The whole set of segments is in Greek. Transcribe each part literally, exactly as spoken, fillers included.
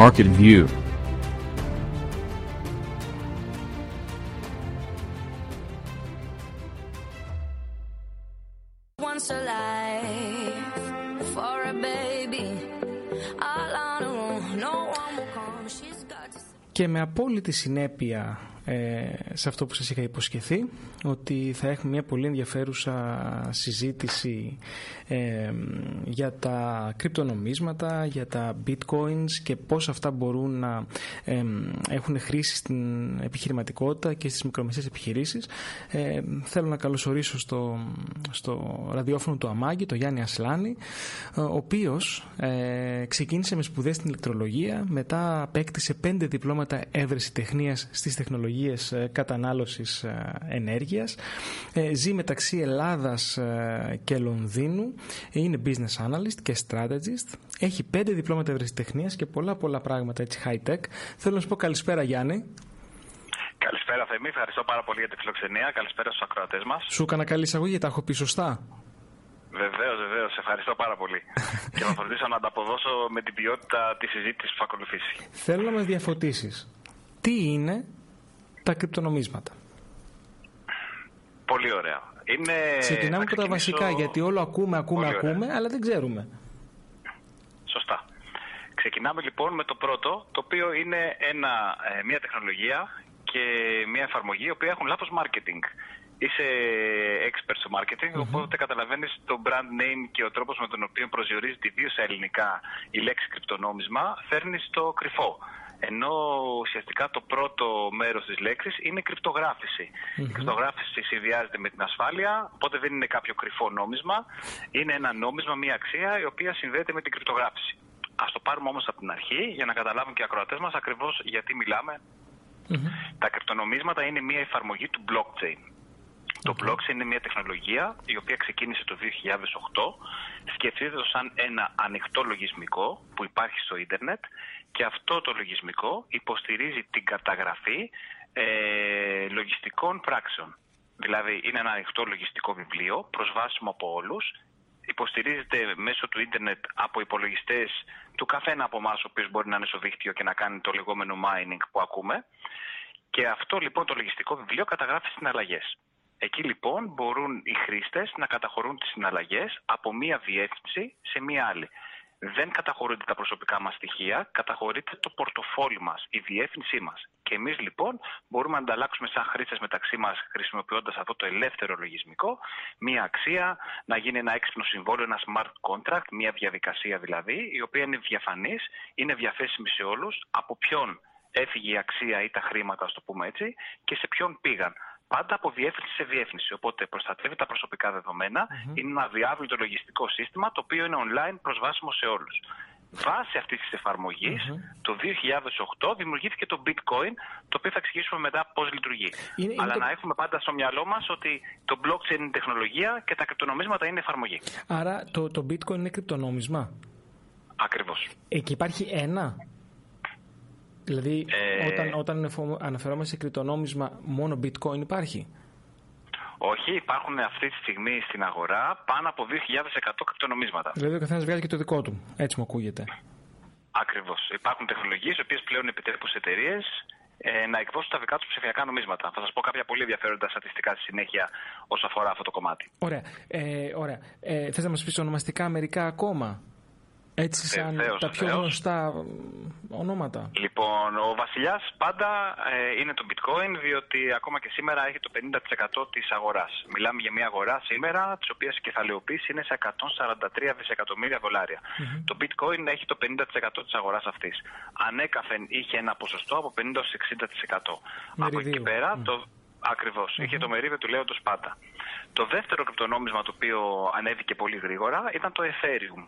Market View. Once a life for a baby. All I know, no one will come. She's got to... Και με απόλυτη συνέπεια ε, σε αυτό που σας είχα υποσχεθεί, ότι θα έχουμε μια πολύ ενδιαφέρουσα συζήτηση ε, για τα κρυπτονομίσματα, για τα bitcoins και πώς αυτά μπορούν να ε, έχουν χρήση στην επιχειρηματικότητα και στις μικρομεσαίες επιχειρήσεις. Ε, θέλω να καλωσορίσω στο, στο ραδιόφωνο του Αμάγκη, τον Γιάννη Ασλάνη, ο οποίος ε, ξεκίνησε με σπουδές στην ηλεκτρολογία, μετά απέκτησε πέντε διπλώματα έβρεση τεχνίας στις τεχνολογίες κατανάλωσης ενέργειας, ζει μεταξύ Ελλάδας και Λονδίνου, είναι business analyst και strategist, έχει πέντε διπλώματα ευρεσιτεχνίας και πολλά πολλά πράγματα έτσι high tech. Θέλω να σου πω καλησπέρα, Γιάννη. Καλησπέρα Θεμί, ευχαριστώ πάρα πολύ για τη φιλοξενία, καλησπέρα στους ακροατές μας. Σου έκανα καλή εισαγωγή, τα έχω πει σωστά? Βεβαίως, βεβαίως. Ευχαριστώ πάρα πολύ. Και θα φροντίσω να ανταποδώσω με την ποιότητα τη συζήτηση που θα ακολουθήσει. Θέλω να μας διαφωτίσεις. Τι είναι τα κρυπτονομίσματα? Πολύ ωραία. Είναι... Ξεκινάμε από τα βασικά, γιατί όλο ακούμε, ακούμε, ακούμε, αλλά δεν ξέρουμε. Σωστά. Ξεκινάμε λοιπόν με το πρώτο, το οποίο είναι ένα, μια τεχνολογία και μια εφαρμογή, η οποία έχουν λάθος marketing. Είσαι expert στο marketing, mm-hmm. οπότε καταλαβαίνεις το brand name και ο τρόπος με τον οποίο προσδιορίζεται, ιδίως στα ελληνικά, η λέξη κρυπτονόμισμα, φέρνεις το κρυφό. Ενώ ουσιαστικά το πρώτο μέρος της λέξης είναι κρυπτογράφηση. Mm-hmm. Η κρυπτογράφηση συνδυάζεται με την ασφάλεια, οπότε δεν είναι κάποιο κρυφό νόμισμα. Είναι ένα νόμισμα, μια αξία, η οποία συνδέεται με την κρυπτογράφηση. Ας το πάρουμε όμως από την αρχή, για να καταλάβουν και οι ακροατές μας ακριβώς γιατί μιλάμε. Mm-hmm. Τα κρυπτονομίσματα είναι μια εφαρμογή του blockchain. Το blockchain είναι μια τεχνολογία η οποία ξεκίνησε το δύο χιλιάδες οκτώ, σκεφτείτε το σαν ένα ανοιχτό λογισμικό που υπάρχει στο ίντερνετ και αυτό το λογισμικό υποστηρίζει την καταγραφή ε, λογιστικών πράξεων. Δηλαδή είναι ένα ανοιχτό λογιστικό βιβλίο, προσβάσιμο από όλους, υποστηρίζεται μέσω του ίντερνετ από υπολογιστές του καθένα από εμάς, ο οποίος μπορεί να είναι στο δίκτυο και να κάνει το λεγόμενο mining που ακούμε. Και αυτό λοιπόν το λογιστικό βιβλίο καταγράφει συναλλαγές. Εκεί λοιπόν μπορούν οι χρήστες να καταχωρούν τις συναλλαγές από μία διεύθυνση σε μία άλλη. Δεν καταχωρούνται τα προσωπικά μας στοιχεία, καταχωρείται το πορτοφόλι μας, η διεύθυνσή μας. Και εμείς λοιπόν μπορούμε να ανταλλάξουμε σαν χρήστες μεταξύ μας, χρησιμοποιώντας αυτό το ελεύθερο λογισμικό, μία αξία, να γίνει ένα έξυπνο συμβόλαιο, ένα smart contract, μία διαδικασία δηλαδή, η οποία είναι διαφανής, είναι διαθέσιμη σε όλους, από ποιον έφυγε η αξία ή τα χρήματα, ας το πούμε έτσι, και σε ποιον πήγαν. Πάντα από διεύθυνση σε διεύθυνση. Οπότε προστατεύει τα προσωπικά δεδομένα. Mm-hmm. Είναι ένα αδιάβλητο λογιστικό σύστημα το οποίο είναι online προσβάσιμο σε όλους. Βάσει αυτής της εφαρμογής, mm-hmm. το δύο χιλιάδες οκτώ δημιουργήθηκε το Bitcoin, το οποίο θα εξηγήσουμε μετά πώς λειτουργεί. Είναι, Αλλά είναι το... να έχουμε πάντα στο μυαλό μας ότι το blockchain είναι τεχνολογία και τα κρυπτονομίσματα είναι εφαρμογή. Άρα το, το Bitcoin είναι κρυπτονόμισμα. Ακριβώς. Εκεί υπάρχει ένα. Δηλαδή, ε... όταν, όταν αναφερόμαστε σε κρυπτονόμισμα, μόνο bitcoin υπάρχει? Όχι, υπάρχουν αυτή τη στιγμή στην αγορά πάνω από δύο χιλιάδες εκατό κρυπτονομίσματα. Δηλαδή, ο καθένας βγάζει και το δικό του. Έτσι μου ακούγεται. Ακριβώς. Υπάρχουν τεχνολογίες, οι οποίες πλέον επιτρέπουν σε εταιρείες ε, να εκδώσουν τα δικά τους ψηφιακά νομίσματα. Θα σας πω κάποια πολύ ενδιαφέροντα στατιστικά στη συνέχεια όσον αφορά αυτό το κομμάτι. Ωραία. Ε, ωραία. Ε, θες να μας πεις ονομαστικά μερικά ακόμα? Έτσι σαν θεός, τα πιο γνωστά ονόματα. Λοιπόν, ο βασιλιάς πάντα ε, είναι το bitcoin, διότι ακόμα και σήμερα έχει το πενήντα τοις εκατό της αγοράς. Μιλάμε για μια αγορά σήμερα, της οποίας η κεφαλαιοποίηση είναι σε εκατόν σαράντα τρία δισεκατομμύρια δολάρια. Mm-hmm. Το bitcoin έχει το πενήντα τοις εκατό της αγοράς αυτής. Ανέκαθεν είχε ένα ποσοστό από πενήντα έως εξήντα τοις εκατό. Από εκεί και πέρα... Mm-hmm. Το... Ακριβώς. Mm-hmm. Είχε το μερίδιο του λέοντος πάντα. Το δεύτερο κρυπτονόμισμα το οποίο ανέβηκε πολύ γρήγορα ήταν το Ethereum.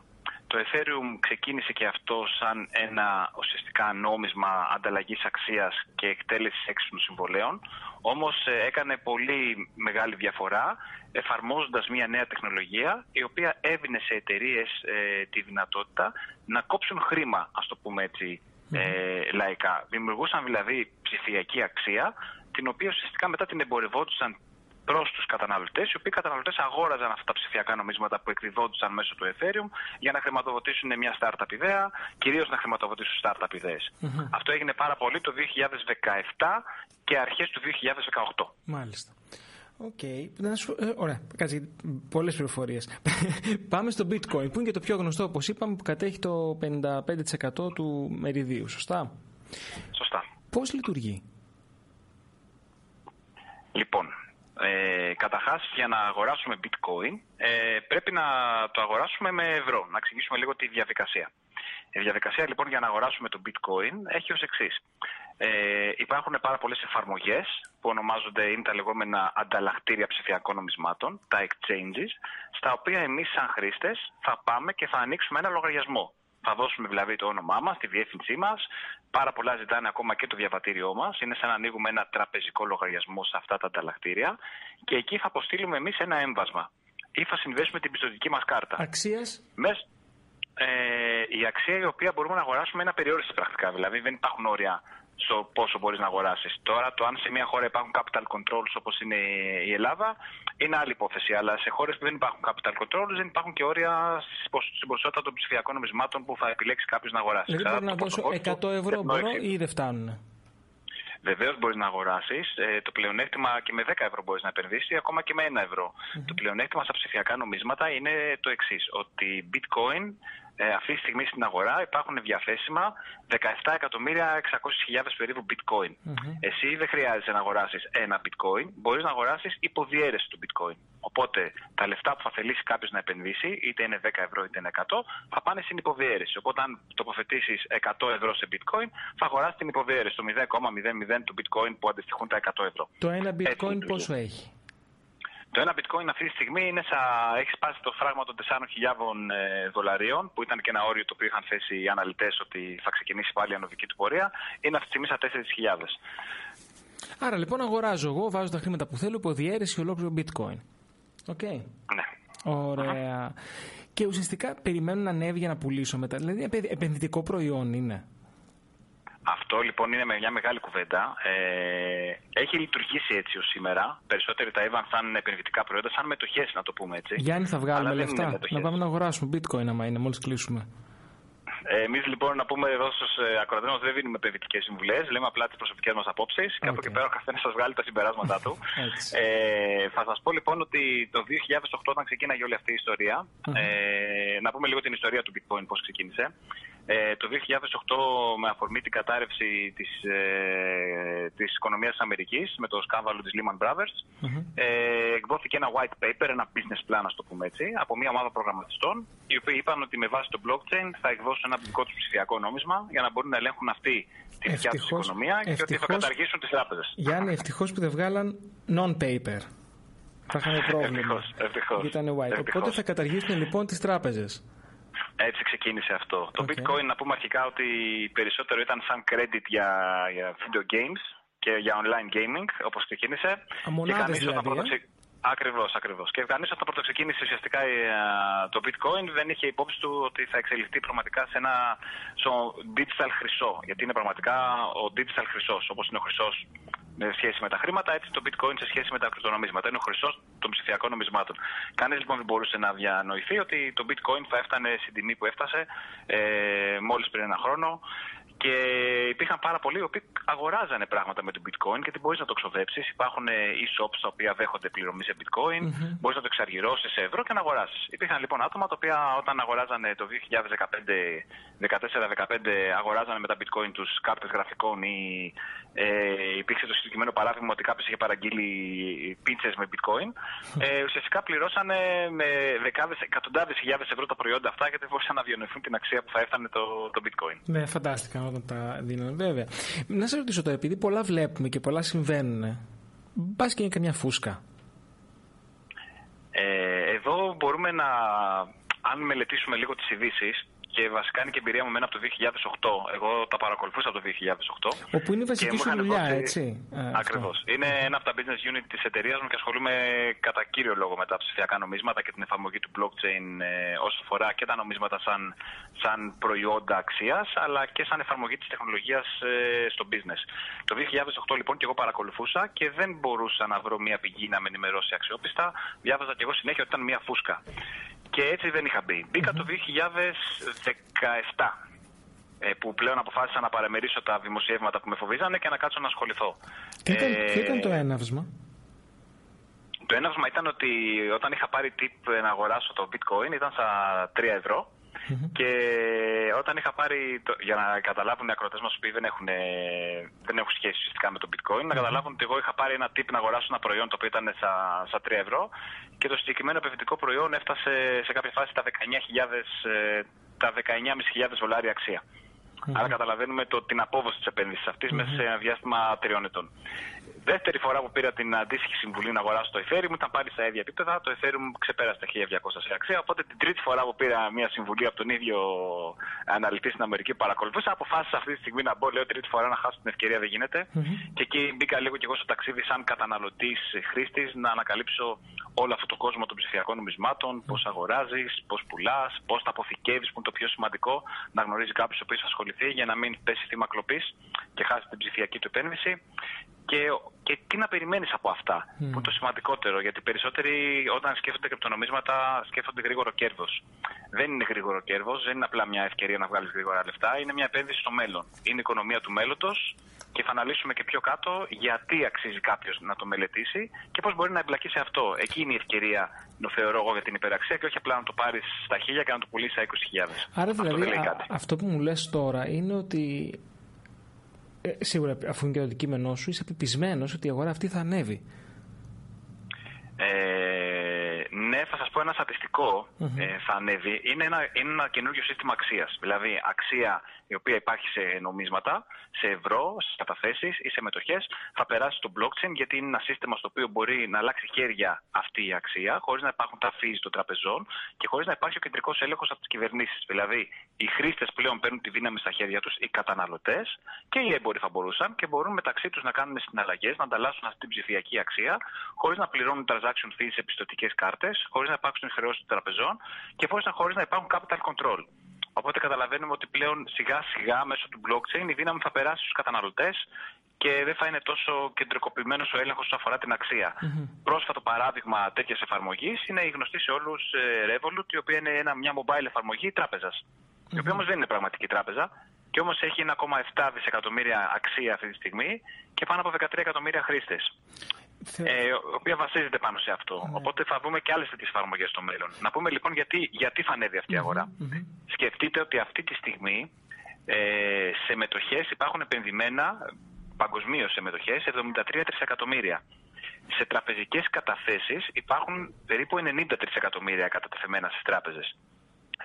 Το Ethereum ξεκίνησε και αυτό σαν ένα ουσιαστικά νόμισμα ανταλλαγής αξίας και εκτέλεσης έξυπνων συμβολέων, όμως έκανε πολύ μεγάλη διαφορά εφαρμόζοντας μια νέα τεχνολογία η οποία έδινε σε εταιρείες ε, τη δυνατότητα να κόψουν χρήμα, ας το πούμε έτσι ε, λαϊκά. Δημιουργούσαν δηλαδή ψηφιακή αξία, την οποία ουσιαστικά μετά την εμπορευόντουσαν προς τους καταναλωτές, οι οποίοι καταναλωτές αγόραζαν αυτά τα ψηφιακά νομίσματα που εκδιδόντουσαν μέσω του Ethereum για να χρηματοδοτήσουν μια startup ιδέα, κυρίως να χρηματοδοτήσουν startup ιδέες. Mm-hmm. Αυτό έγινε πάρα πολύ το δύο χιλιάδες δεκαεπτά και αρχές του δύο χιλιάδες δεκαοκτώ. Μάλιστα. Οκ. Okay. Ωραία. Κάτσε, πολλές πληροφορίες. Πάμε στο Bitcoin, που είναι και το πιο γνωστό, όπως είπαμε, που κατέχει το πενήντα πέντε τοις εκατό του μεριδίου. Σωστά. Σωστά. Πώς λειτουργεί? Λοιπόν, ε, καταρχάς για να αγοράσουμε bitcoin ε, πρέπει να το αγοράσουμε με ευρώ. Να εξηγήσουμε λίγο τη διαδικασία. Η διαδικασία λοιπόν για να αγοράσουμε το bitcoin έχει ως εξής. Ε, υπάρχουν πάρα πολλές εφαρμογές που ονομάζονται, είναι τα λεγόμενα ανταλλακτήρια ψηφιακών νομισμάτων, τα exchanges, στα οποία εμείς σαν χρήστες θα πάμε και θα ανοίξουμε ένα λογαριασμό. Θα δώσουμε δηλαδή το όνομά μας, τη διεύθυνσή μας. Πάρα πολλά ζητάνε ακόμα και το διαβατήριό μας. Είναι σαν να ανοίγουμε ένα τραπεζικό λογαριασμό σε αυτά τα ανταλλακτήρια. Και εκεί θα αποστείλουμε εμείς ένα έμβασμα. Ή θα συνδέσουμε την πιστωτική μας κάρτα. Αξίας. Μες, ε, η αξία η οποία μπορούμε να αγοράσουμε είναι απεριόριστη πρακτικά. Δηλαδή δεν υπάρχουν όρια στο πόσο μπορείς να αγοράσεις. Τώρα, το αν σε μια χώρα υπάρχουν capital controls όπως είναι η Ελλάδα, είναι άλλη υπόθεση. Αλλά σε χώρες που δεν υπάρχουν capital controls, δεν υπάρχουν και όρια στην ποσότητα των ψηφιακών νομισμάτων που θα επιλέξει κάποιος να αγοράσει. Δηλαδή, μπορώ να δώσω εκατό ευρώ μπορώ ή δεν φτάνουν? Βεβαίως μπορείς να αγοράσεις. Ε, το πλεονέκτημα και με δέκα ευρώ μπορείς να επενδύσεις, ακόμα και με ένα ευρώ. Mm-hmm. Το πλεονέκτημα στα ψηφιακά νομίσματα είναι το εξής, ότι bitcoin ε, αυτή τη στιγμή στην αγορά υπάρχουν διαθέσιμα δεκαεπτά εκατομμύρια εξακόσιες χιλιάδες περίπου bitcoin. Mm-hmm. Εσύ δεν χρειάζεσαι να αγοράσεις ένα bitcoin, μπορείς να αγοράσεις υποδιέρεση του bitcoin. Οπότε τα λεφτά που θα θελήσει κάποιος να επενδύσει, είτε είναι δέκα ευρώ είτε είναι εκατό, θα πάνε στην υποδιέρεση. Οπότε αν τοποθετήσεις εκατό ευρώ σε bitcoin, θα αγοράσεις την υποδιέρεση, το μηδέν κόμμα μηδέν μηδέν του bitcoin που αντιστοιχούν τα εκατό ευρώ. Το ένα bitcoin έτσι, πόσο έχει? Το ένα bitcoin αυτή τη στιγμή είναι σα... έχει σπάσει το φράγμα των τεσσάρων χιλιάδων δολαρίων, που ήταν και ένα όριο το οποίο είχαν θέσει οι αναλυτές ότι θα ξεκινήσει πάλι η ανωδική του πορεία. Είναι αυτή τη στιγμή στα τέσσερις χιλιάδες. Άρα λοιπόν αγοράζω εγώ, βάζω τα χρήματα που θέλω, υποδιέρεση ολόκληρο bitcoin. Okay. Ναι. Ωραία. Uh-huh. Και ουσιαστικά περιμένω να ανέβει για να πουλήσω μετά. Δηλαδή επενδυτικό προϊόν είναι? Αυτό λοιπόν είναι μια μεγάλη κουβέντα. Ε, έχει λειτουργήσει έτσι ως σήμερα. Περισσότεροι τα είδαν σαν επενδυτικά προϊόντα, σαν μετοχές να το πούμε έτσι. Γιάννη, θα βγάλουμε λεφτά? Να πάμε να αγοράσουμε bitcoin άμα είναι, μόλις κλείσουμε. Εμείς λοιπόν να πούμε εδώ στους ακροατές δεν δίνουμε επενδυτικές συμβουλές, λέμε απλά τις προσωπικές μας απόψεις και okay. από εκεί πέρα ο καθένας σας βγάλει τα συμπεράσματά του. ε, θα σας πω λοιπόν ότι το δύο χιλιάδες οκτώ όταν ξεκίναγε όλη αυτή η ιστορία, mm-hmm. ε, να πούμε λίγο την ιστορία του bitcoin πώς ξεκίνησε. Ε, το δύο χιλιάδες οκτώ με αφορμή την κατάρρευση της, ε, της οικονομίας της Αμερικής με το σκάνδαλο της Lehman Brothers, mm-hmm. ε, εκδόθηκε ένα white paper, ένα business plan, ας το πούμε έτσι, από μια ομάδα προγραμματιστών, οι οποίοι είπαν ότι με βάση το blockchain θα εκδώσουν ένα δικό τους ψηφιακό νόμισμα για να μπορούν να ελέγχουν αυτή τη δικιά τους οικονομία και ευτυχώς, ότι θα καταργήσουν τις τράπεζες. Γιάννη, ευτυχώς που δεν βγάλαν non-paper. Θα είχαμε πρόβλημα. Ευτυχώς, ευτυχώς, ήταν white. Ευτυχώς. Οπότε θα καταργήσουν λοιπόν τις τράπεζες. Έτσι ξεκίνησε αυτό. Okay. Το bitcoin να πούμε αρχικά ότι περισσότερο ήταν σαν credit για, για video games και για online gaming όπως ξεκίνησε. Αμονάδες δηλαδή, ε? Ακριβώς, ακριβώς. Και κανείς όταν πρώτο ξεκίνησε ουσιαστικά το bitcoin δεν είχε υπόψη του ότι θα εξελιχθεί πραγματικά σε ένα στο digital χρυσό. Γιατί είναι πραγματικά ο digital χρυσός, όπως είναι ο χρυσός με σχέση με τα χρήματα, έτσι το bitcoin σε σχέση με τα κρυπτονομίσματα. Είναι ο χρυσός των ψηφιακών νομισμάτων. Κανείς λοιπόν δεν μπορούσε να διανοηθεί ότι το bitcoin θα έφτανε στην τιμή που έφτασε ε, μόλις πριν ένα χρόνο. Και υπήρχαν πάρα πολλοί οι οποίοι αγοράζανε πράγματα με το bitcoin γιατί μπορείς να το ξοδέψεις. Υπάρχουν e-shops τα οποία δέχονται πληρωμή σε bitcoin, mm-hmm. μπορείς να το εξαργυρώσεις σε ευρώ και να αγοράσεις. Υπήρχαν λοιπόν άτομα τα οποία όταν αγοράζανε το δύο χιλιάδες δεκαπέντε, δεκατέσσερα δεκαπέντε αγοράζανε με τα bitcoin τους κάρτες γραφικών ή ε, υπήρξε το συγκεκριμένο παράδειγμα ότι κάποιος είχε παραγγείλει πίτσες με bitcoin. Ε, ουσιαστικά πληρώσανε με δεκάδες, εκατοντάδες χιλιάδες ευρώ τα προϊόντα αυτά γιατί μπορούσαν να διανοηθούν την αξία που θα έφτανε το, το bitcoin. Ναι, φαντάστηκα. Όταν τα δίνουν, βέβαια. Να σας ρωτήσω τώρα, επειδή πολλά βλέπουμε και πολλά συμβαίνουν, μπας και είναι καμιά φούσκα? Ε, εδώ μπορούμε να, αν μελετήσουμε λίγο τις ειδήσεις και βασικά είναι και εμπειρία μου μένα από το δύο χιλιάδες οκτώ. Εγώ τα παρακολουθούσα από το δύο χιλιάδες οκτώ. Όπου είναι η βασική σου δουλειά, ότι... έτσι. Ακριβώς. Είναι ένα από τα business unit της εταιρείας μου και ασχολούμαι κατά κύριο λόγο με τα ψηφιακά νομίσματα και την εφαρμογή του blockchain όσον αφορά και τα νομίσματα σαν, σαν προϊόντα αξίας, αλλά και σαν εφαρμογή της τεχνολογίας στο business. Το δύο χιλιάδες οκτώ λοιπόν και εγώ παρακολουθούσα και δεν μπορούσα να βρω μια πηγή να με ενημερώσει αξιόπιστα. Διάβαζα και εγώ συνέχεια ότι ήταν μια φούσκα. Και έτσι δεν είχα μπει. Μπήκα το δύο χιλιάδες δεκαεπτά που πλέον αποφάσισα να παραμερίσω τα δημοσιεύματα που με φοβίζανε και να κάτσω να ασχοληθώ. Τι ήταν, ε... τι ήταν το έναυσμα? Το έναυσμα ήταν ότι όταν είχα πάρει tip να αγοράσω το bitcoin ήταν στα τρία ευρώ. Mm-hmm. Και όταν είχα πάρει, το, για να καταλάβουν οι ακροατές μας που δεν έχουν, δεν έχουν σχέση ουσιαστικά με το bitcoin, mm-hmm. να καταλάβουν ότι εγώ είχα πάρει ένα tip να αγοράσω ένα προϊόν το οποίο ήταν στα, στα τρία ευρώ και το συγκεκριμένο επενδυτικό προϊόν έφτασε σε κάποια φάση τα δεκαεννιά χιλιάδες δολάρια αξία. Mm-hmm. Άρα καταλαβαίνουμε το, την απόδοση της επένδυσης αυτής mm-hmm. μέσα σε ένα διάστημα τριών ετών. Δεύτερη φορά που πήρα την αντίστοιχη συμβουλή να αγοράσω το Ethereum ήταν πάλι στα ίδια επίπεδα. Το Ethereum ξεπέρασε τα χίλια διακόσια σε αξία. Οπότε την τρίτη φορά που πήρα μια συμβουλή από τον ίδιο αναλυτή στην Αμερική που παρακολουθούσα, αποφάσισα αυτή τη στιγμή να μπω. Λέω τρίτη φορά να χάσω την ευκαιρία δεν γίνεται. Mm-hmm. Και εκεί μπήκα λίγο και εγώ στο ταξίδι, σαν καταναλωτής χρήστης, να ανακαλύψω όλο αυτό το κόσμο των ψηφιακών νομισμάτων. Mm-hmm. Πώς αγοράζεις, πώς πουλάς, πώς τα αποθηκεύεις, που είναι το πιο σημαντικό να γνωρίζει κάποιος ο οποίος ασχοληθεί για να μην πέσει θύμα κλοπής και χάσει την ψηφιακή του επένδυση. Και, και τι να περιμένεις από αυτά, mm. που είναι το σημαντικότερο, γιατί περισσότεροι όταν σκέφτονται κρυπτονομίσματα σκέφτονται γρήγορο κέρδος. Δεν είναι γρήγορο κέρδος, δεν είναι απλά μια ευκαιρία να βγάλεις γρήγορα λεφτά, είναι μια επένδυση στο μέλλον. Είναι η οικονομία του μέλλοντος και θα αναλύσουμε και πιο κάτω γιατί αξίζει κάποιος να το μελετήσει και πώς μπορεί να εμπλακεί σε αυτό. Εκεί είναι η ευκαιρία, το θεωρώ εγώ, για την υπεραξία και όχι απλά να το πάρεις στα χίλια και να το πουλήσεις στα είκοσι χιλιάδες. Άρα δηλαδή αυτό, α, αυτό που μου λες τώρα είναι ότι... Ε, σίγουρα, αφού είναι και το αντικείμενό σου, είσαι πεπισμένος ότι η αγορά αυτή θα ανέβει. Ε, ναι, θα σας πω ένα στατιστικό. Mm-hmm. ε, θα ανέβει. Είναι ένα, είναι ένα καινούργιο σύστημα αξίας. Δηλαδή, αξία η οποία υπάρχει σε νομίσματα, σε ευρώ, σε καταθέσεις ή σε μετοχές, θα περάσει στο blockchain, γιατί είναι ένα σύστημα στο οποίο μπορεί να αλλάξει χέρια αυτή η αξία, χωρίς να υπάρχουν τα fees των τραπεζών και χωρίς να υπάρχει ο κεντρικός έλεγχος από τις κυβερνήσεις. Δηλαδή, οι χρήστες πλέον παίρνουν τη δύναμη στα χέρια τους, οι καταναλωτές και οι έμποροι θα μπορούσαν και μπορούν μεταξύ τους να κάνουν συναλλαγές, να ανταλλάσσουν αυτή την ψηφιακή αξία, χωρίς να πληρώνουν transaction fees σε πιστωτικές κάρτες, χωρίς να υπάρξουν χρεώσεις των τραπεζών και χωρίς να υπάρχουν capital control. Οπότε καταλαβαίνουμε ότι πλέον σιγά σιγά μέσω του blockchain η δύναμη θα περάσει στους καταναλωτές και δεν θα είναι τόσο κεντρικοποιημένος ο έλεγχος όσον αφορά την αξία. Mm-hmm. Πρόσφατο παράδειγμα τέτοιας εφαρμογής είναι η γνωστή σε όλους ε, Revolut, η οποία είναι ένα, μια mobile εφαρμογή τράπεζας, mm-hmm. η οποία όμως δεν είναι πραγματική τράπεζα και όμως έχει ένα κόμμα επτά δισεκατομμύρια αξία αυτή τη στιγμή και πάνω από δεκατρία εκατομμύρια χρήστες. Θε... Ε, η οποία βασίζεται πάνω σε αυτό. Ναι. Οπότε θα δούμε και άλλες τέτοιες εφαρμογές στο μέλλον. Να πούμε λοιπόν γιατί, γιατί θα ανέβει αυτή η αγορά. Mm-hmm. Σκεφτείτε ότι αυτή τη στιγμή ε, σε μετοχές υπάρχουν επενδυμένα παγκοσμίως σε μετοχές εβδομήντα τρία τρισεκατομμύρια. Σε τραπεζικές καταθέσεις υπάρχουν περίπου ενενήντα τρισεκατομμύρια κατατεθεμένα στις τράπεζες.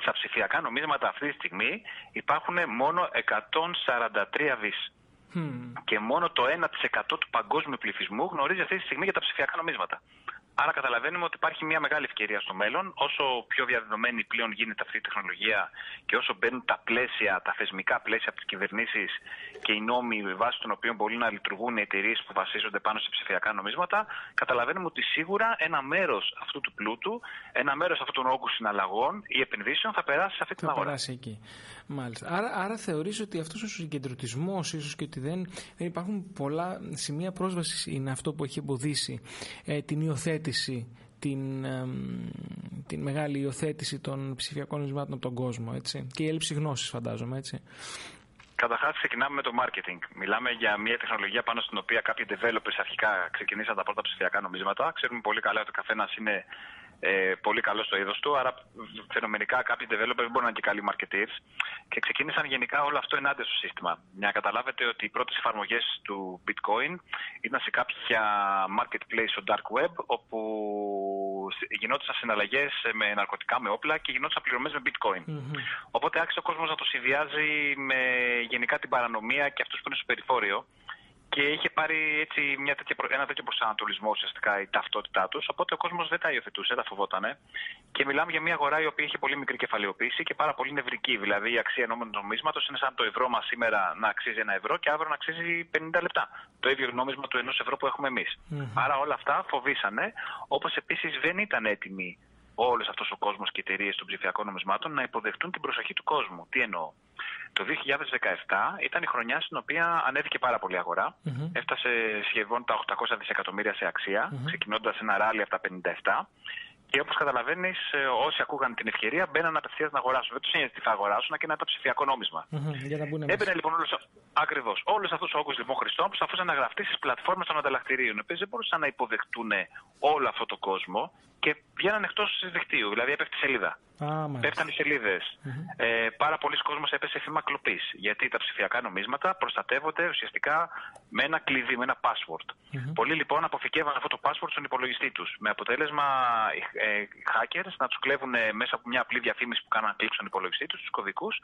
Στα ψηφιακά νομίσματα αυτή τη στιγμή υπάρχουν μόνο εκατόν σαράντα τρία δισεκατομμύρια. Hmm. Και μόνο το ένα τοις εκατό του παγκόσμιου πληθυσμού γνωρίζει αυτή τη στιγμή για τα ψηφιακά νομίσματα. Άρα καταλαβαίνουμε ότι υπάρχει μια μεγάλη ευκαιρία στο μέλλον. Όσο πιο διαδεδομένη πλέον γίνεται αυτή η τεχνολογία και όσο μπαίνουν τα πλαίσια, τα θεσμικά πλαίσια από τις κυβερνήσεις και οι νόμοι βάσει των οποίων μπορεί να λειτουργούν οι εταιρείες που βασίζονται πάνω σε ψηφιακά νομίσματα, καταλαβαίνουμε ότι σίγουρα ένα μέρος αυτού του πλούτου, ένα μέρος αυτού των όγκων συναλλαγών ή επενδύσεων θα περάσει σε αυτή την αγορά. Θα περάσει εκεί. Μάλιστα. Άρα, άρα θεωρείς ότι αυτός ο συγκεντρωτισμός, ίσως και ότι δεν, δεν υπάρχουν πολλά σημεία πρόσβασης, είναι αυτό που έχει εμποδίσει ε, την υιοθέτηση. Την, ε, την μεγάλη υιοθέτηση των ψηφιακών νομισμάτων από τον κόσμο, έτσι, και η έλλειψη γνώσης, φαντάζομαι, έτσι. Καταρχάς ξεκινάμε με το marketing. Μιλάμε για μια τεχνολογία πάνω στην οποία κάποιοι developers αρχικά ξεκινήσαν τα πρώτα ψηφιακά νομίσματα. Ξέρουμε πολύ καλά ότι ο καθένας είναι Ε, πολύ καλό στο είδος του, άρα φαινομενικά κάποιοι developers μπορούν να είναι και καλοί marketers και ξεκίνησαν γενικά όλο αυτό ενάντια στο σύστημα. Να καταλάβετε ότι οι πρώτες εφαρμογές του bitcoin ήταν σε κάποια marketplace στο dark web, όπου γινόντουσαν συναλλαγές με ναρκωτικά, με όπλα και γινόντουσαν πληρωμές με bitcoin. Mm-hmm. Οπότε άρχισε ο κόσμος να το συνδυάζει με γενικά την παρανομία και αυτούς που είναι στο περιθώριο. Και είχε πάρει έτσι μια τέτοια, ένα τέτοιο προσανατολισμό ουσιαστικά η ταυτότητά τους, οπότε ο κόσμος δεν τα υιοθετούσε, τα φοβότανε. Και μιλάμε για μια αγορά η οποία είχε πολύ μικρή κεφαλαιοποίηση και πάρα πολύ νευρική. Δηλαδή η αξία ενόμενου νομίσματος είναι σαν το ευρώ μας σήμερα να αξίζει ένα ευρώ και αύριο να αξίζει πενήντα λεπτά. Το ίδιο νόμισμα του ενός ευρώ που έχουμε εμείς. Mm-hmm. Άρα όλα αυτά φοβήσανε, όπως επίσης δεν ήταν έτοιμοι όλος αυτός ο κόσμος και οι εταιρείες των ψηφιακών νομισμάτων να υποδεχτούν την προσοχή του κόσμου. Τι εννοώ. Το δύο χιλιάδες δεκαεπτά ήταν η χρονιά στην οποία ανέβηκε πάρα πολύ η αγορά. Mm-hmm. Έφτασε σχεδόν τα οκτακόσια δισεκατομμύρια σε αξία, mm-hmm. ξεκινώντας ένα ράλι από τα πενήντα επτά. Και όπως καταλαβαίνεις, όσοι ακούγαν την ευκαιρία μπαίναν απευθείας να αγοράσουν. Δεν τους ένιωσε τι θα αγοράσουν, και να ήταν ψηφιακό νόμισμα. Mm-hmm. Έμπαινε λοιπόν όλος, ακριβώς, όλους αυτούς τους όγκους λοιπόν χρηστών που αφούσαν να γραφτεί στις πλατφόρμες των ανταλλακτηρίων, οι οποίες δεν μπορούσαν να υποδεχτούν όλο αυτό το κόσμο και βγαίναν εκτός δικτύου, δηλαδή έπεφτε σελίδα. Ah, Πέφτανε σελίδες. Mm-hmm. Ε, πάρα πολλοί κόσμος έπεσε θύμα κλοπής. Γιατί τα ψηφιακά νομίσματα προστατεύονται ουσιαστικά με ένα κλειδί, με ένα password. Mm-hmm. Πολλοί λοιπόν αποθηκεύαν αυτό το password στον υπολογιστή τους. Με αποτέλεσμα οι ε, hackers να τους κλέβουν μέσα από μια απλή διαφήμιση που κάναν να κλείψουν τον υπολογιστή τους, τους κωδικούς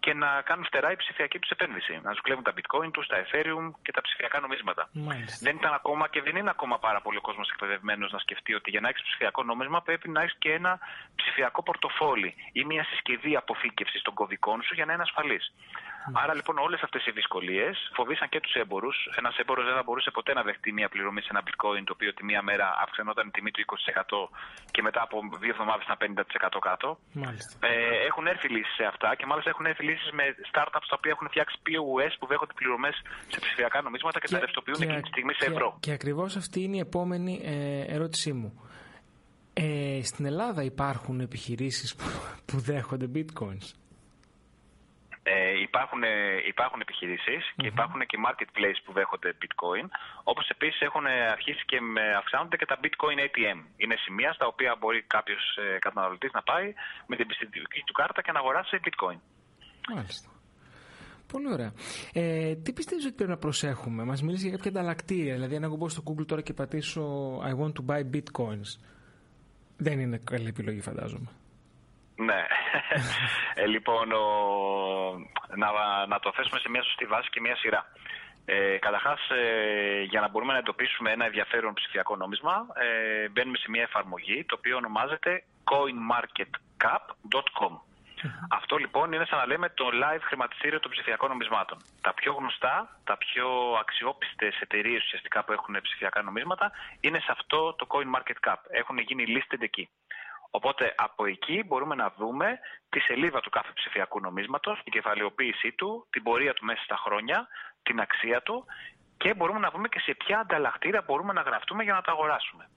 και να κάνουν φτερά η ψηφιακή τους επένδυση. Να τους κλέβουν τα bitcoin τους, τα ethereum και τα ψηφιακά νομίσματα. Mm-hmm. Δεν ήταν ακόμα και δεν είναι ακόμα πάρα πολύ ο κόσμος εκπαιδευμένος να σκεφτεί ότι για να έχεις ψηφιακό νόμισμα πρέπει να έχεις και ένα ψηφιακό πορτοφόλι ή μια συσκευή αποθήκευσης των κωδικών σου για να είναι ασφαλής. Mm. Άρα λοιπόν όλες αυτές οι δυσκολίες φοβήσαν και τους έμπορους. Ένας έμπορος δεν θα μπορούσε ποτέ να δεχτεί μια πληρωμή σε ένα bitcoin το οποίο τη μία μέρα αυξανόταν η τιμή του είκοσι τοις εκατό και μετά από δύο εβδομάδες να πενήντα τοις εκατό κάτω. Mm. Ε, έχουν έρθει λύσεις σε αυτά και μάλιστα έχουν έρθει λύσεις με startups τα οποία έχουν φτιάξει πι ο ες που δέχονται πληρωμές σε ψηφιακά νομίσματα και, και τα ρευστοποιούν εκείνη τη στιγμή σε ευρώ. Και, και ακριβώς αυτή είναι η επόμενη ε, ερώτησή μου. Ε, στην Ελλάδα υπάρχουν επιχειρήσεις που, που δέχονται bitcoins. Ε, υπάρχουν, υπάρχουν επιχειρήσεις mm-hmm. και υπάρχουν και marketplace που δέχονται bitcoin. Όπως επίσης έχουν αρχίσει και με, αυξάνονται και τα bitcoin έι τι εμ. Είναι σημεία στα οποία μπορεί κάποιος ε, καταναλωτής να πάει με την πιστωτική του κάρτα και να αγοράσει bitcoin. Μάλιστα. Πολύ ωραία. Ε, τι πιστεύεις ότι πρέπει να προσέχουμε? Μας μιλήσεις για κάποια ανταλλακτήρια. Δηλαδή αν εγώ μπω στο Google τώρα και πατήσω I want to buy bitcoins, δεν είναι καλή επιλογή, φαντάζομαι. Ναι. ε, λοιπόν, ο... να, να το θέσουμε σε μια σωστή βάση και μια σειρά. Ε, Καταρχάς, ε, για να μπορούμε να εντοπίσουμε ένα ενδιαφέρον ψηφιακό νόμισμα, ε, μπαίνουμε σε μια εφαρμογή, το οποίο ονομάζεται κόιν μάρκετ κάπ τελεία κομ. Αυτό λοιπόν είναι σαν να λέμε το live χρηματιστήριο των ψηφιακών νομισμάτων. Τα πιο γνωστά, τα πιο αξιόπιστες εταιρείες ουσιαστικά που έχουν ψηφιακά νομίσματα είναι σε αυτό το κόιν μάρκετ κάπ. Έχουν γίνει listed εκεί. Οπότε από εκεί μπορούμε να δούμε τη σελίδα του κάθε ψηφιακού νομίσματος, την κεφαλαιοποίησή του, την πορεία του μέσα στα χρόνια, την αξία του και μπορούμε να δούμε και σε ποια ανταλλακτήρα μπορούμε να γραφτούμε για να τα αγοράσουμε.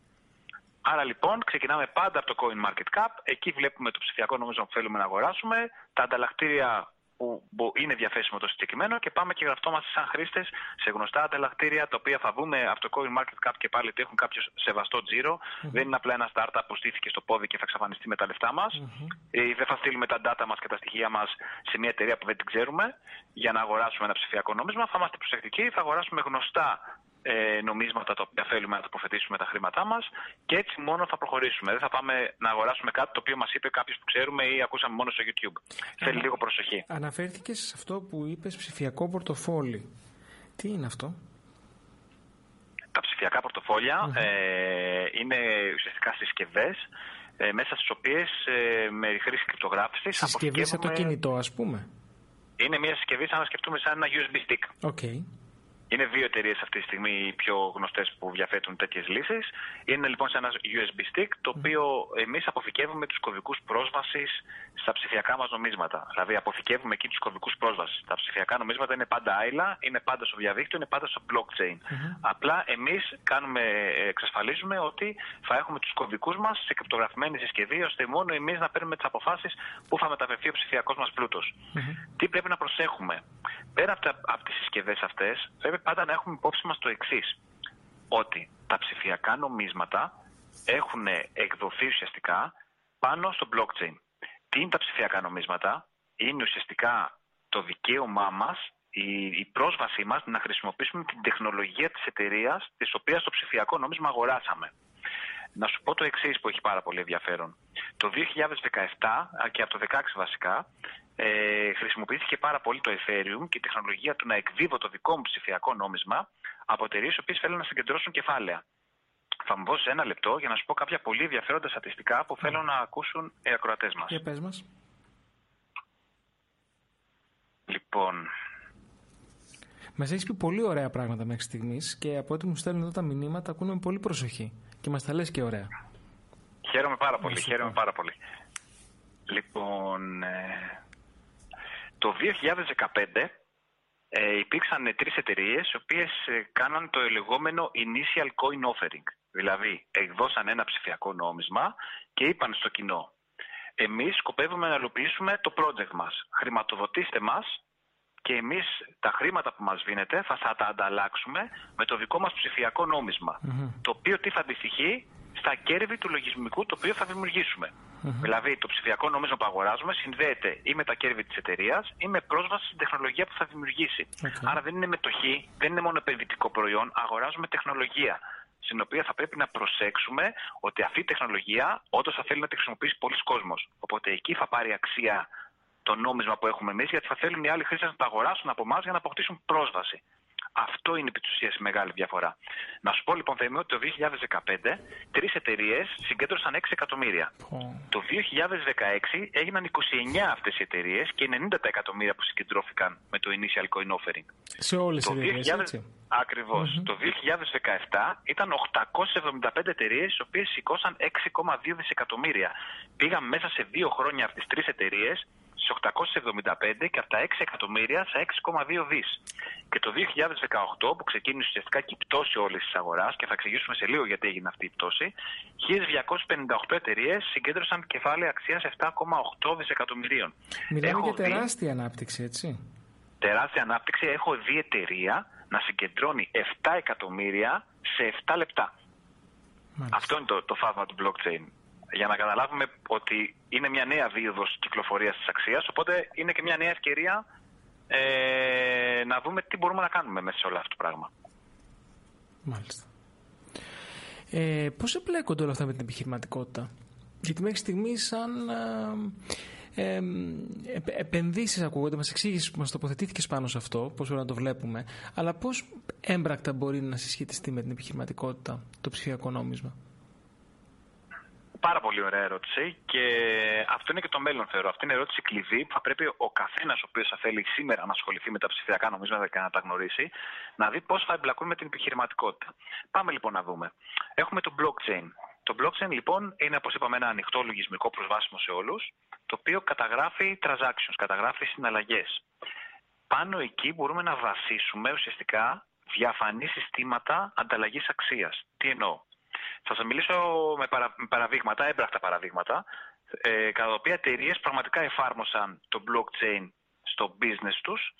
Άρα λοιπόν ξεκινάμε πάντα από το κόιν μάρκετ κάπ, εκεί βλέπουμε το ψηφιακό νόμισμα που θέλουμε να αγοράσουμε, τα ανταλλακτήρια που είναι διαθέσιμο το συγκεκριμένο και πάμε και γραφτόμαστε σαν χρήστες σε γνωστά ανταλλακτήρια τα οποία θα δούμε από το κόιν μάρκετ κάπ και πάλι ότι έχουν κάποιο σεβαστό τζίρο. Mm-hmm. Δεν είναι απλά ένα startup που στήθηκε στο πόδι και θα εξαφανιστεί με τα λεφτά μας. Mm-hmm. Δεν θα στείλουμε τα data μας και τα στοιχεία μας σε μια εταιρεία που δεν την ξέρουμε για να αγοράσουμε ένα ψηφιακό νόμισμα. Θα είμαστε προσεκτικοί, θα αγοράσουμε γνωστά Ε, νομίσματα τα οποία θέλουμε να τοποθετήσουμε τα χρήματά μας και έτσι μόνο θα προχωρήσουμε. Δεν θα πάμε να αγοράσουμε κάτι το οποίο μας είπε κάποιος που ξέρουμε ή ακούσαμε μόνο στο YouTube. Ανα... Θέλει λίγο προσοχή. Αναφέρθηκες σε αυτό που είπες, ψηφιακό πορτοφόλι. Τι είναι αυτό? Τα ψηφιακά πορτοφόλια uh-huh. ε, είναι ουσιαστικά συσκευές ε, μέσα στις οποίες ε, με χρήση κρυπτογράφησης. Συσκευή σαν το κινητό, ας πούμε. Είναι μια συσκευή σαν να σκεφτούμε σαν ένα γιου ες μπι στικ. Okay. Είναι δύο εταιρείες αυτή τη στιγμή οι πιο γνωστές που διαθέτουν τέτοιες λύσεις. Είναι λοιπόν σε ένα γιου ες μπι στικ, το οποίο εμείς αποθηκεύουμε τους κωδικούς πρόσβασης στα ψηφιακά μας νομίσματα. Δηλαδή αποθηκεύουμε εκεί τους κωδικούς πρόσβασης. Τα ψηφιακά νομίσματα είναι πάντα άειλα, είναι πάντα στο διαδίκτυο, είναι πάντα στο blockchain. Mm-hmm. Απλά εμείς κάνουμε, εξασφαλίζουμε ότι θα έχουμε τους κωδικούς μας σε κρυπτογραφημένη συσκευή, ώστε μόνο εμείς να παίρνουμε τις αποφάσεις που θα μεταφερθεί ο ψηφιακός μας πλούτος. Mm-hmm. Τι πρέπει να προσέχουμε? Πέρα από, τα, από τις συσκευές αυτές, πρέπει πάντα να έχουμε υπόψη μας το εξής, ότι τα ψηφιακά νομίσματα έχουν εκδοθεί ουσιαστικά πάνω στο blockchain. Τι είναι τα ψηφιακά νομίσματα? Είναι ουσιαστικά το δικαίωμά μας, η, η πρόσβασή μας να χρησιμοποιήσουμε την τεχνολογία της εταιρείας της οποίας το ψηφιακό νόμισμα αγοράσαμε. Να σου πω το εξής που έχει πάρα πολύ ενδιαφέρον. Το δύο χιλιάδες δεκαεπτά και από το δύο χιλιάδες δεκαέξι βασικά ε, χρησιμοποιήθηκε πάρα πολύ το Ethereum και η τεχνολογία του να εκδίδω το δικό μου ψηφιακό νόμισμα από εταιρείες οι οποίες θέλουν να συγκεντρώσουν κεφάλαια. Θα μου δώσεις ένα λεπτό για να σου πω κάποια πολύ ενδιαφέροντα στατιστικά που θέλω να ακούσουν οι ακροατές μας. Για πες μας. Λοιπόν... Μας έχεις πει πολύ ωραία πράγματα μέχρι στιγμής και από ό,τι μου στέλνουν εδώ τα μηνύματα ακούνε με πολύ προσοχή και μας τα λες και ωραία. Χαίρομαι πάρα πολύ, Μεσικά. χαίρομαι πάρα πολύ. Λοιπόν, ε, το δύο χιλιάδες δεκαπέντε ε, υπήρξαν τρεις εταιρείες οι οποίες ε, κάναν το λεγόμενο initial coin offering. Δηλαδή, εκδώσαν ένα ψηφιακό νόμισμα και είπαν στο κοινό «Εμείς σκοπεύουμε να υλοποιήσουμε το project μας, χρηματοδοτήστε μας». Και εμείς τα χρήματα που μας δίνετε θα, θα τα ανταλλάξουμε με το δικό μας ψηφιακό νόμισμα. Mm-hmm. Το οποίο τι θα αντιστοιχεί στα κέρδη του λογισμικού το οποίο θα δημιουργήσουμε. Mm-hmm. Δηλαδή το ψηφιακό νόμισμα που αγοράζουμε συνδέεται ή με τα κέρδη της εταιρείας ή με πρόσβαση στην τεχνολογία που θα δημιουργήσει. Okay. Άρα δεν είναι μετοχή, δεν είναι μόνο επενδυτικό προϊόν, αγοράζουμε τεχνολογία. Στην οποία θα πρέπει να προσέξουμε ότι αυτή η τεχνολογία όντως θα θέλει να τη χρησιμοποιήσει πολλοί κόσμος. Οπότε εκεί θα πάρει αξία το νόμισμα που έχουμε εμείς, γιατί θα θέλουν οι άλλοι χρήστες να τα αγοράσουν από εμάς για να αποκτήσουν πρόσβαση. Αυτό είναι επί της ουσίας η μεγάλη διαφορά. Να σου πω λοιπόν, Θεέ μου, ότι το δύο χιλιάδες δεκαπέντε τρεις εταιρείες συγκέντρωσαν έξι εκατομμύρια. Oh. Το δύο χιλιάδες δεκαέξι έγιναν είκοσι εννιά αυτές οι εταιρείες και ενενήντα τα εκατομμύρια που συγκεντρώθηκαν με το initial coin offering. Σε όλες τις εταιρείες. δύο χιλιάδες... Ακριβώς. Mm-hmm. Το δύο χιλιάδες δεκαεπτά ήταν οκτακόσιες εβδομήντα πέντε εταιρείες, οι οποίες σηκώσαν έξι κόμμα δύο δισεκατομμύρια. Πήγαν μέσα σε δύο χρόνια αυτές τις τρεις εταιρείες σε οκτακόσιες εβδομήντα πέντε και από τα έξι εκατομμύρια σε έξι κόμμα δύο δις. Και το δύο χιλιάδες δεκαοκτώ που ξεκίνησε ουσιαστικά και η πτώση όλης της αγοράς, και θα εξηγήσουμε σε λίγο γιατί έγινε αυτή η πτώση, χίλια διακόσιες πενήντα οκτώ εταιρείες συγκέντρωσαν κεφάλαια αξίας επτά κόμμα οκτώ δισεκατομμυρίων. Μιλάμε Έχω για τεράστια δει... ανάπτυξη, έτσι. Τεράστια ανάπτυξη. Έχω δει εταιρεία να συγκεντρώνει επτά εκατομμύρια σε επτά λεπτά. Μάλιστα. Αυτό είναι το, το φάσμα του blockchain. Για να καταλάβουμε ότι είναι μια νέα δίωδος κυκλοφορίας της αξίας, οπότε είναι και μια νέα ευκαιρία ε, να δούμε τι μπορούμε να κάνουμε μέσα σε όλο αυτό το πράγμα. Μάλιστα. Ε, πώς εμπλέκονται όλα αυτά με την επιχειρηματικότητα? Γιατί μέχρι στιγμής σαν ε, ε, επενδύσεις ακούγονται, μας εξήγησε που μας τοποθετήθηκε πάνω σε αυτό, πώς να το βλέπουμε, αλλά πώς έμπρακτα μπορεί να συσχετιστεί με την επιχειρηματικότητα το ψηφιακό νόμισμα? Πάρα πολύ ωραία ερώτηση και αυτό είναι και το μέλλον, θεωρώ. Αυτή είναι η ερώτηση κλειδί που θα πρέπει ο καθένας ο οποίος θα θέλει σήμερα να ασχοληθεί με τα ψηφιακά νομίσματα και να τα γνωρίσει, να δει πώς θα εμπλακούν με την επιχειρηματικότητα. Πάμε λοιπόν να δούμε. Έχουμε το blockchain. Το blockchain λοιπόν είναι, όπως είπαμε, ένα ανοιχτό λογισμικό προσβάσιμο σε όλους, το οποίο καταγράφει transactions, καταγράφει συναλλαγές. Πάνω εκεί μπορούμε να βασίσουμε ουσιαστικά διαφανή συστήματα ανταλλαγής αξίας. Τι εννοώ? Θα σας μιλήσω με, παρα, με παραδείγματα, έμπρακτα παραδείγματα, ε, κατά τα οποία εταιρείες πραγματικά εφάρμοσαν το blockchain στο business τους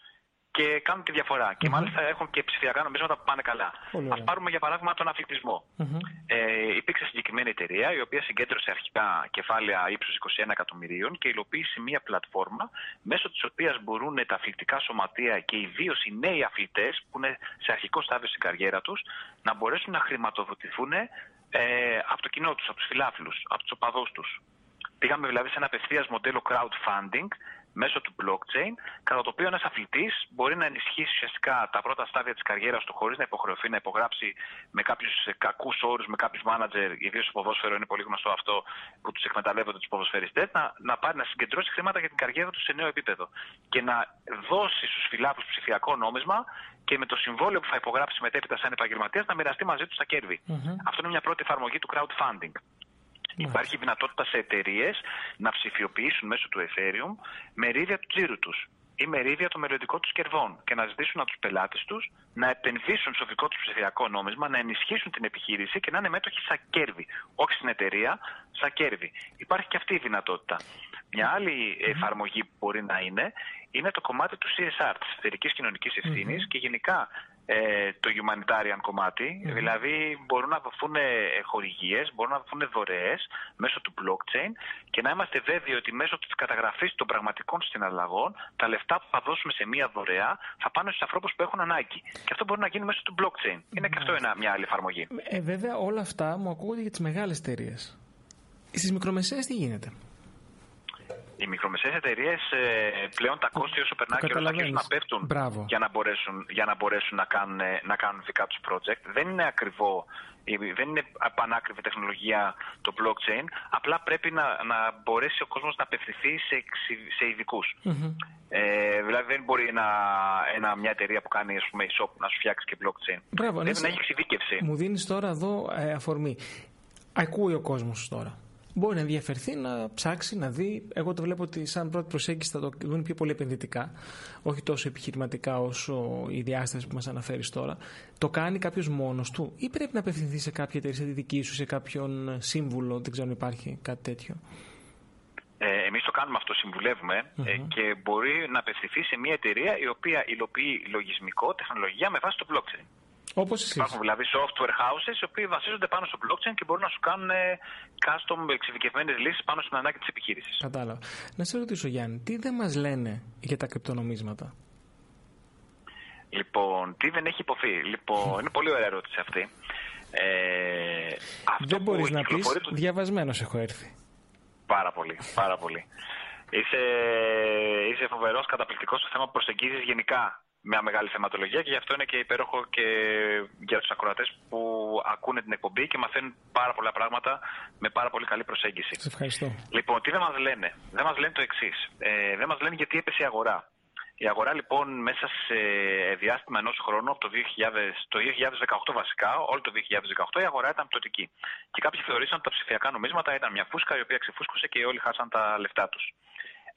και κάνουν τη διαφορά. Mm-hmm. Και μάλιστα έχουν και ψηφιακά νομίσματα που πάνε καλά. Mm-hmm. Ας πάρουμε για παράδειγμα τον αθλητισμό. Mm-hmm. Ε, υπήρξε συγκεκριμένη εταιρεία η οποία συγκέντρωσε αρχικά κεφάλαια ύψους είκοσι ένα εκατομμυρίων και υλοποίησε μια πλατφόρμα μέσω της οποίας μπορούν τα αθλητικά σωματεία και ιδίως οι νέοι αθλητές που είναι σε αρχικό στάδιο στην καριέρα τους να μπορέσουν να χρηματοδοτηθούν Ε, από το κοινό τους, από τους φιλάθλους, από τους οπαδούς τους. Πήγαμε δηλαδή σε ένα απευθείας μοντέλο crowdfunding μέσω του blockchain, κατά το οποίο ένας αθλητής μπορεί να ενισχύσει ουσιαστικά τα πρώτα στάδια της καριέρας του χωρίς να υποχρεωθεί να υπογράψει με κάποιους κακούς όρους, με κάποιους μάνατζερ, ιδίως στο ποδόσφαιρο είναι πολύ γνωστό αυτό, που τους εκμεταλλεύονται τους ποδοσφαιριστές, να, να, πάρει, να συγκεντρώσει χρήματα για την καριέρα του σε νέο επίπεδο και να δώσει στους φιλάθλους ψηφιακό νόμισμα και με το συμβόλαιο που θα υπογράψει μετέπειτα σαν επαγγελματίας να μοιραστεί μαζί του τα κέρδη. Mm-hmm. Αυτό είναι μια πρώτη εφαρμογή του crowdfunding. Υπάρχει δυνατότητα σε εταιρείες να ψηφιοποιήσουν μέσω του Ethereum μερίδια του τζίρου τους ή μερίδια των μελλοντικών τους κερδών και να ζητήσουν από τους πελάτες τους να επενδύσουν στο δικό τους ψηφιακό νόμισμα, να ενισχύσουν την επιχείρηση και να είναι μέτοχοι σαν κέρδη. Όχι στην εταιρεία, σαν κέρδη. Υπάρχει και αυτή η δυνατότητα. Μια άλλη εφαρμογή που μπορεί να είναι είναι το κομμάτι του σι ες αρ, της εταιρικής κοινωνικής ευθύνης, mm-hmm. και γενικά ε, το humanitarian κομμάτι. Mm-hmm. Δηλαδή μπορούν να δοθούν χορηγίες, μπορούν να δοθούν δωρεές μέσω του blockchain και να είμαστε βέβαιοι ότι μέσω της καταγραφής των πραγματικών συναλλαγών τα λεφτά που θα δώσουμε σε μία δωρεά θα πάνε στους ανθρώπους που έχουν ανάγκη. Και αυτό μπορεί να γίνει μέσω του blockchain. Mm-hmm. Είναι και αυτό ένα, μια άλλη εφαρμογή. Ε, βέβαια όλα αυτά μου ακούγονται για τις μεγάλες εταιρείες. Στις μικρομεσαίες τι γίνεται? Οι μικρομεσαίες εταιρείες πλέον τα κόστη όσο περνάει και όσο θα αρχίσουν να πέφτουν για να μπορέσουν, για να μπορέσουν να, κάνουν, να κάνουν δικά τους project. Δεν είναι ακριβό, δεν είναι πανάκριβη τεχνολογία το blockchain, απλά πρέπει να, να μπορέσει ο κόσμος να απευθυνθεί σε, σε ειδικούς. Mm-hmm. Ε, δηλαδή δεν μπορεί ένα, ένα, μια εταιρεία που κάνει ας πούμε, e-shop να σου φτιάξει και blockchain. Μπράβο, πρέπει ναι, να έχει εξειδίκευση. Μου δίνεις τώρα εδώ ε, αφορμή. Ακούει ο κόσμος τώρα. Μπορεί να ενδιαφερθεί, να ψάξει, να δει. Εγώ το βλέπω ότι σαν πρώτη προσέγγιση θα το δουν πιο πολύ επενδυτικά, όχι τόσο επιχειρηματικά όσο η διάσταση που μας αναφέρεις τώρα. Το κάνει κάποιος μόνος του ή πρέπει να απευθυνθεί σε κάποια εταιρεία, σε τη δική σου, σε κάποιον σύμβουλο? Δεν ξέρω αν υπάρχει κάτι τέτοιο. Ε, εμείς το κάνουμε αυτό, συμβουλεύουμε mm-hmm. ε, και μπορεί να απευθυνθεί σε μια εταιρεία η οποία υλοποιεί λογισμικό, τεχνολογία με βάση το blockchain. Όπως εσείς. Υπάρχουν δηλαδή software houses οι οποίοι βασίζονται πάνω στο blockchain και μπορούν να σου κάνουν custom εξειδικευμένες λύσεις πάνω στην ανάγκη της επιχείρησης. Κατάλαβα. Να σε ρωτήσω, Γιάννη, τι δεν μας λένε για τα κρυπτονομίσματα? Λοιπόν, τι δεν έχει υποθεί. Λοιπόν, είναι πολύ ωραία ερώτηση αυτή. Ε, αυτό δεν μπορείς να πεις, του... διαβασμένος έχω έρθει. Πάρα πολύ, πάρα πολύ. Είσαι, είσαι φοβερός, καταπληκτικός στο θέμα που προσεγγίζεις γενικά. Μια μεγάλη θεματολογία και γι' αυτό είναι και υπέροχο και για τους ακροατές που ακούνε την εκπομπή και μαθαίνουν πάρα πολλά πράγματα με πάρα πολύ καλή προσέγγιση. Σας ευχαριστώ. Λοιπόν, τι δεν μας λένε? Δεν μας λένε το εξής. Ε, δεν μας λένε γιατί έπεσε η αγορά. Η αγορά λοιπόν μέσα σε διάστημα ενός χρόνου, από το, δύο χιλιάδες, το δύο χιλιάδες δεκαοκτώ βασικά, όλο το δύο χιλιάδες δεκαοκτώ η αγορά ήταν πτωτική. Και κάποιοι θεωρήσαν ότι τα ψηφιακά νομίσματα ήταν μια φούσκα η οποία ξεφούσκωσε και όλοι χάσαν τα λεφτά τους.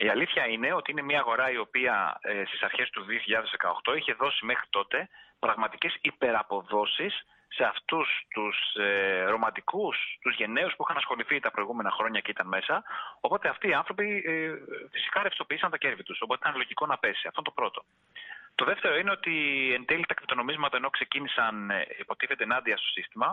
Η αλήθεια είναι ότι είναι μια αγορά η οποία ε, στις αρχές του δύο χιλιάδες δεκαοκτώ είχε δώσει μέχρι τότε πραγματικές υπεραποδόσεις σε αυτούς τους ε, ρομαντικούς, τους γενναίους που είχαν ασχοληθεί τα προηγούμενα χρόνια και ήταν μέσα. Οπότε αυτοί οι άνθρωποι ε, φυσικά ρευστοποίησαν τα κέρδη τους. Οπότε ήταν λογικό να πέσει. Αυτό είναι το πρώτο. Το δεύτερο είναι ότι εν τέλει τα κρυπτονομίσματα ενώ ξεκίνησαν ε, υποτίθεται ενάντια στο σύστημα,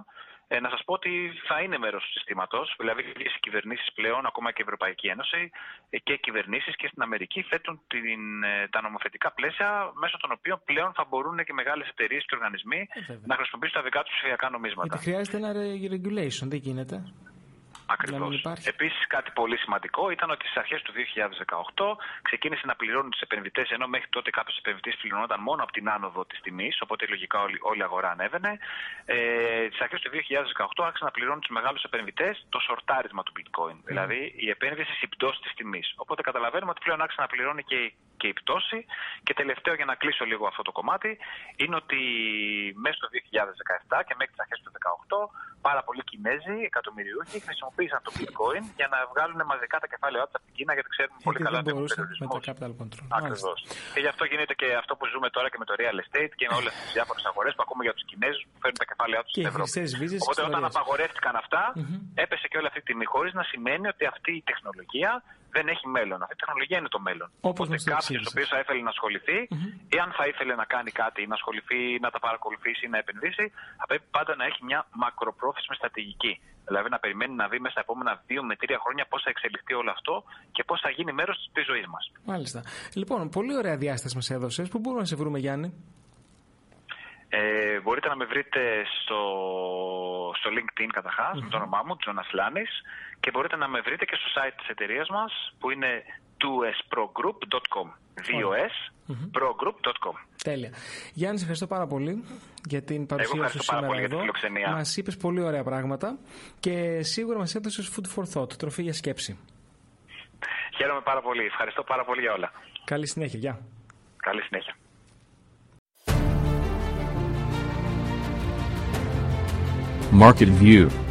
ε, να σας πω ότι θα είναι μέρος του συστήματος. Δηλαδή, οι κυβερνήσεις πλέον, ακόμα και η Ευρωπαϊκή Ένωση ε, και οι κυβερνήσεις και στην Αμερική θέτουν την, ε, τα νομοθετικά πλαίσια μέσω των οποίων πλέον θα μπορούν και μεγάλες εταιρείες και οργανισμοί ε, να χρησιμοποιήσουν τα δικά τους ψηφιακά νομίσματα. Γιατί χρειάζεται ένα regulation, δεν γίνεται. Ακριβώς. Επίσης, κάτι πολύ σημαντικό ήταν ότι στις αρχές του δύο χιλιάδες δεκαοκτώ ξεκίνησε να πληρώνουν τους επενδυτές, ενώ μέχρι τότε κάποιος επενδυτής πληρωνόταν μόνο από την άνοδο της τιμής, οπότε λογικά όλη, όλη η αγορά ανέβαινε. Ε, στις αρχές του δύο χιλιάδες δεκαοκτώ άρχισαν να πληρώνουν τους μεγάλους επενδυτές το σορτάρισμα του bitcoin, mm. δηλαδή η επένδυση στην πτώση της τιμής. Οπότε καταλαβαίνουμε ότι πλέον άρχισε να πληρώνει και η και η πτώση. Και τελευταίο, για να κλείσω λίγο αυτό το κομμάτι, είναι ότι μέσα στο δύο χιλιάδες δεκαεπτά και μέχρι τις αρχές του δύο χιλιάδες δεκαοκτώ πάρα πολλοί Κινέζοι, εκατομμυριούχοι, χρησιμοποίησαν το bitcoin για να βγάλουν μαζικά τα κεφάλαιά τους από την Κίνα, γιατί ξέρουν πολύ καλά ότι έχουν περιορισμούς. Ακριβώς. Και γι' αυτό γίνεται και αυτό που ζούμε τώρα και με το real estate και με όλες τις διάφορες αγορές που ακούμε για τους Κινέζους που φέρνουν τα κεφάλαιά τους στην Ευρώπη. Οπότε όταν απαγορεύτηκαν αυτά, mm-hmm. έπεσε και όλη αυτή τη τιμή, χωρίς να σημαίνει ότι αυτή η τεχνολογία δεν έχει μέλλον. Αυτή η τεχνολογία είναι το μέλλον. Οπότε κάποιος ο οποίος θα ήθελε να ασχοληθεί, mm-hmm. εάν θα ήθελε να κάνει κάτι, να ασχοληθεί, να τα παρακολουθήσει, να επενδύσει, θα πρέπει πάντα να έχει μια μακροπρόθεσμη στρατηγική. Δηλαδή να περιμένει να δει μέσα στα επόμενα δύο με τρία χρόνια πώς θα εξελιχθεί όλο αυτό και πώς θα γίνει μέρος της ζωής μας. Μάλιστα. Λοιπόν, πολύ ωραία διάσταση μας έδωσες. Πού μπορούμε να σε βρούμε, Γιάννη? Ε, μπορείτε να με βρείτε στο, στο LinkedIn καταρχάς, mm-hmm. με το όνομά μου, Τζον Ασλάνης, και μπορείτε να με βρείτε και στο site της εταιρείας μας που είναι two s pro group dot com. two s pro group dot com. Τέλεια. Γιάννη, σε ευχαριστώ πάρα πολύ για την παρουσία σου σήμερα εδώ. Μας είπες πολύ ωραία πράγματα και σίγουρα μας έδωσες food for thought, τροφή για σκέψη. Χαίρομαι πάρα πολύ. Ευχαριστώ πάρα πολύ για όλα. Καλή συνέχεια. Γεια. Καλή συνέχεια. Market View.